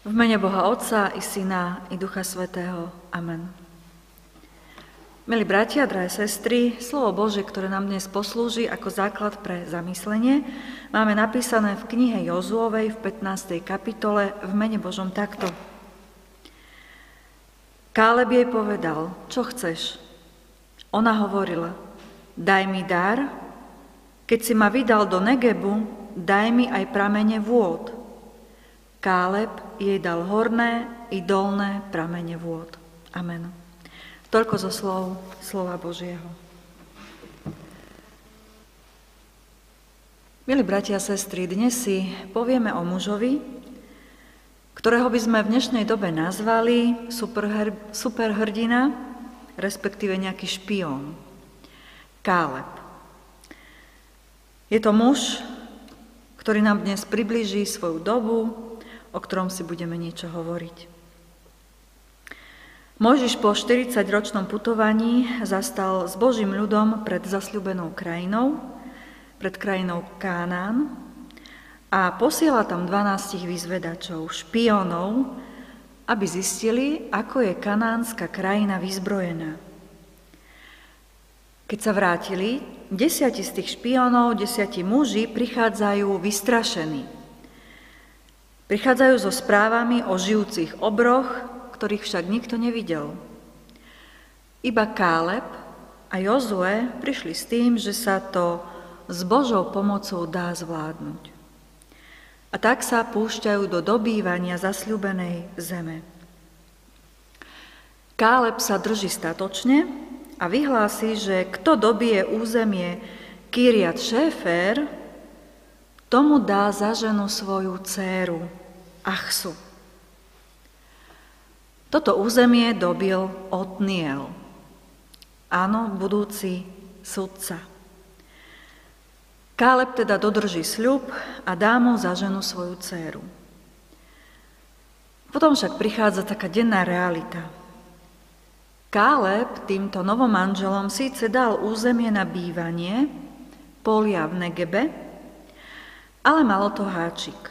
V mene Boha Otca i Syna i Ducha Svätého. Amen. Milí bratia, drahé sestry, slovo Božie, ktoré nám dnes poslúži ako základ pre zamyslenie, máme napísané v knihe Jozúovej v 15. kapitole v mene Božom takto. Káleb jej povedal, čo chceš? Ona hovorila, daj mi dar, keď si ma vydal do Negebu, daj mi aj pramene vôd. Káleb jej dal horné i dolné pramene vôd. Amen. Toľko zo slova Božieho. Milí bratia a sestry, dnes si povieme o mužovi, ktorého by sme v dnešnej dobe nazvali superhrdina, respektíve nejaký špión. Káleb. Je to muž, ktorý nám dnes priblíži svoju dobu, o ktorom si budeme niečo hovoriť. Mojžiš po 40-ročnom putovaní zastal s Božím ľudom pred zasľúbenou krajinou, pred krajinou Kánán, a posiela tam 12 vyzvedačov, špionov, aby zistili, ako je kanánska krajina vyzbrojená. Keď sa vrátili, 10 z tých špionov, 10 muži prichádzajú vystrašení. Prichádzajú so správami o žijúcich obroch, ktorých však nikto nevidel. Iba Káleb a Jozue prišli s tým, že sa to s Božou pomocou dá zvládnuť. A tak sa púšťajú do dobývania zasľúbenej zeme. Káleb sa drží statočne a vyhlási, že kto dobije územie Kiriat Shefer, tomu dá za ženu svoju dcéru Achsu. Toto územie dobil Otniel. Áno, budúci sudca. Káleb teda dodrží sľub a dá mu za ženu svoju dcéru. Potom však prichádza taká denná realita. Káleb týmto novomanželom síce dal územie na bývanie, polia v Negebe, ale malo to háčik.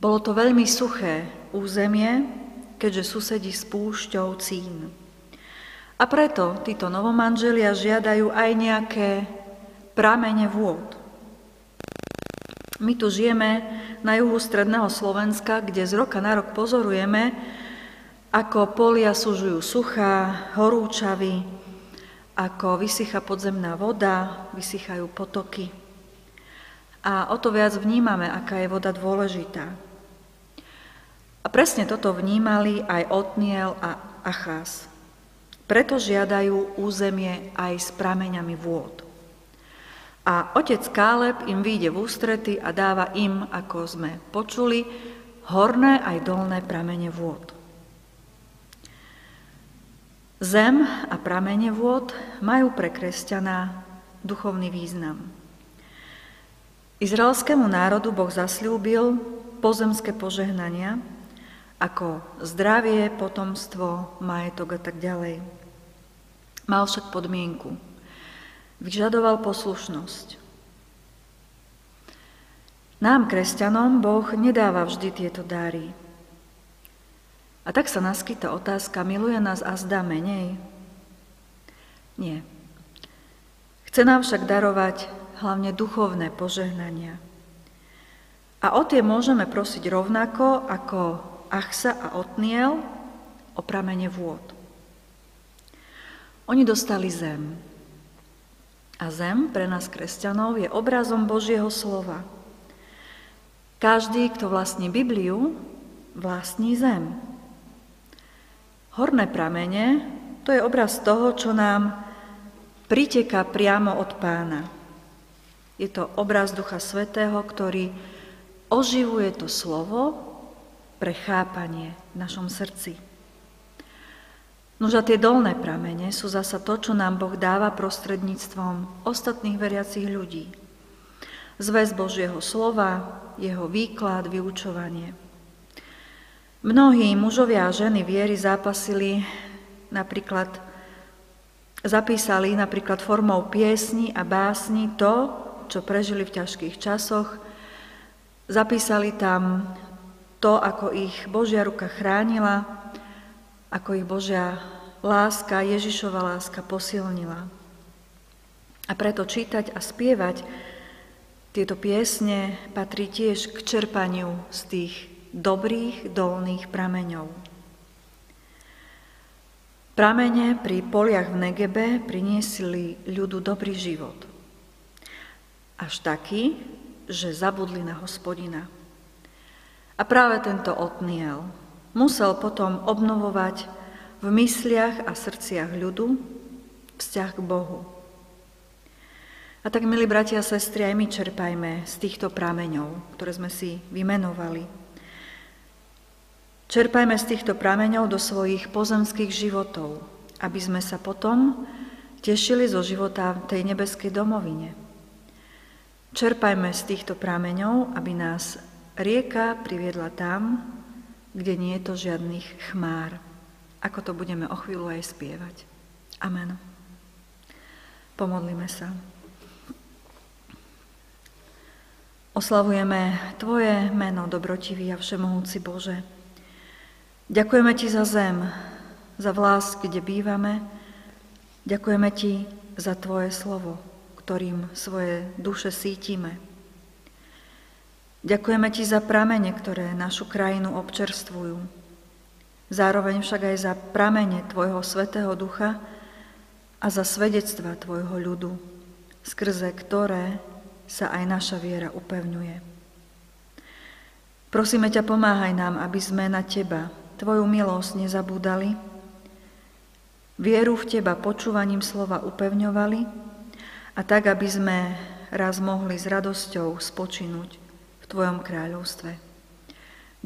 Bolo to veľmi suché územie, keďže susedí s púšťou Cín. A preto títo novomanželia žiadajú aj nejaké pramene vôd. My tu žijeme na juhu stredného Slovenska, kde z roka na rok pozorujeme, ako polia sužujú suchá, horúčavy, ako vysychá podzemná voda, vysychajú potoky. A o to viac vnímame, aká je voda dôležitá. A presne toto vnímali aj Otniel a Achaz. Preto žiadajú územie aj s prameňami vôd. A otec Káleb im vyjde v ústrety a dáva im, ako sme počuli, horné aj dolné pramene vôd. Zem a pramene vôd majú pre kresťana duchovný význam. Izraelskému národu Boh zasľúbil pozemské požehnania, ako zdravie, potomstvo, majetok a tak ďalej. Mal však podmienku. Vyžadoval poslušnosť. Nám, kresťanom, Boh nedáva vždy tieto dary. A tak sa naskytá otázka, miluje nás azda menej? Nie. Chce nám však darovať hlavne duchovné požehnania. A o tie môžeme prosiť rovnako ako Achsa a Otniel o pramene vôd. Oni dostali zem. A zem pre nás kresťanov je obrazom Božieho slova. Každý, kto vlastní Bibliu, vlastní zem. Horné pramene, to je obraz toho, čo nám priteká priamo od Pána. Je to obraz Ducha Svätého, ktorý oživuje to slovo, pre chápanie v našom srdci. Nože tie dolné pramene sú zasa to, čo nám Boh dáva prostredníctvom ostatných veriacich ľudí. Zväz Božieho slova, jeho výklad, vyučovanie. Mnohí mužovia a ženy viery zapísali napríklad formou piesni a básni to, čo prežili v ťažkých časoch. Zapísali tam To, ako ich Božia ruka chránila, ako ich Božia láska, Ježišova láska posilnila. A preto čítať a spievať tieto piesne patrí tiež k čerpaniu z tých dobrých dolných prameňov. Pramene pri poliach v Negebe priniesli ľudu dobrý život. Až taký, že zabudli na Hospodina. A práve tento Otniel musel potom obnovovať v mysliach a srdciach ľudu vzťah k Bohu. A tak, milí bratia a sestry, aj my čerpajme z týchto prameňov, ktoré sme si vymenovali. Čerpajme z týchto prameňov do svojich pozemských životov, aby sme sa potom tešili zo života v tej nebeskej domovine. Čerpajme z týchto prameňov, aby nás rieka priviedla tam, kde nie je to žiadnych chmár. Ako to budeme o chvíľu aj spievať. Amen. Pomodlíme sa. Oslavujeme Tvoje meno, dobrotivý a všemohúci Bože. Ďakujeme Ti za zem, za vlas, kde bývame. Ďakujeme Ti za Tvoje slovo, ktorým svoje duše sítime. Ďakujeme Ti za pramene, ktoré našu krajinu občerstvujú. Zároveň však aj za pramene Tvojho Svätého Ducha a za svedectva Tvojho ľudu, skrze ktoré sa aj naša viera upevňuje. Prosíme ťa, pomáhaj nám, aby sme na Teba, Tvoju milosť nezabúdali, vieru v Teba počúvaním slova upevňovali a tak, aby sme raz mohli s radosťou spočinúť v Tvojom kráľovstve,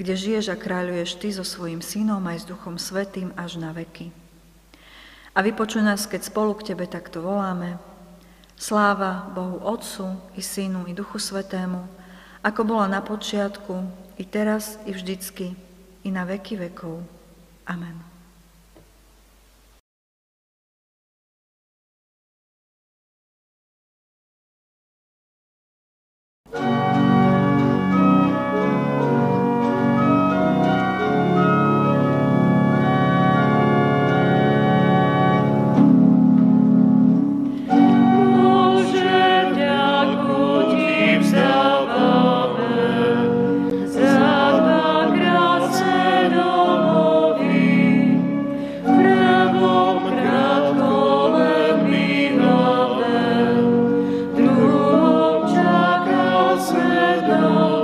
kde žiješ a kráľuješ Ty so svojím Synom aj s Duchom Svätým až na veky. A vypočuj nás, keď spolu k Tebe takto voláme: Sláva Bohu Otcu i Synu i Duchu Svätému, ako bola na počiatku, i teraz, i vždycky, i na veky vekov. Amen. No.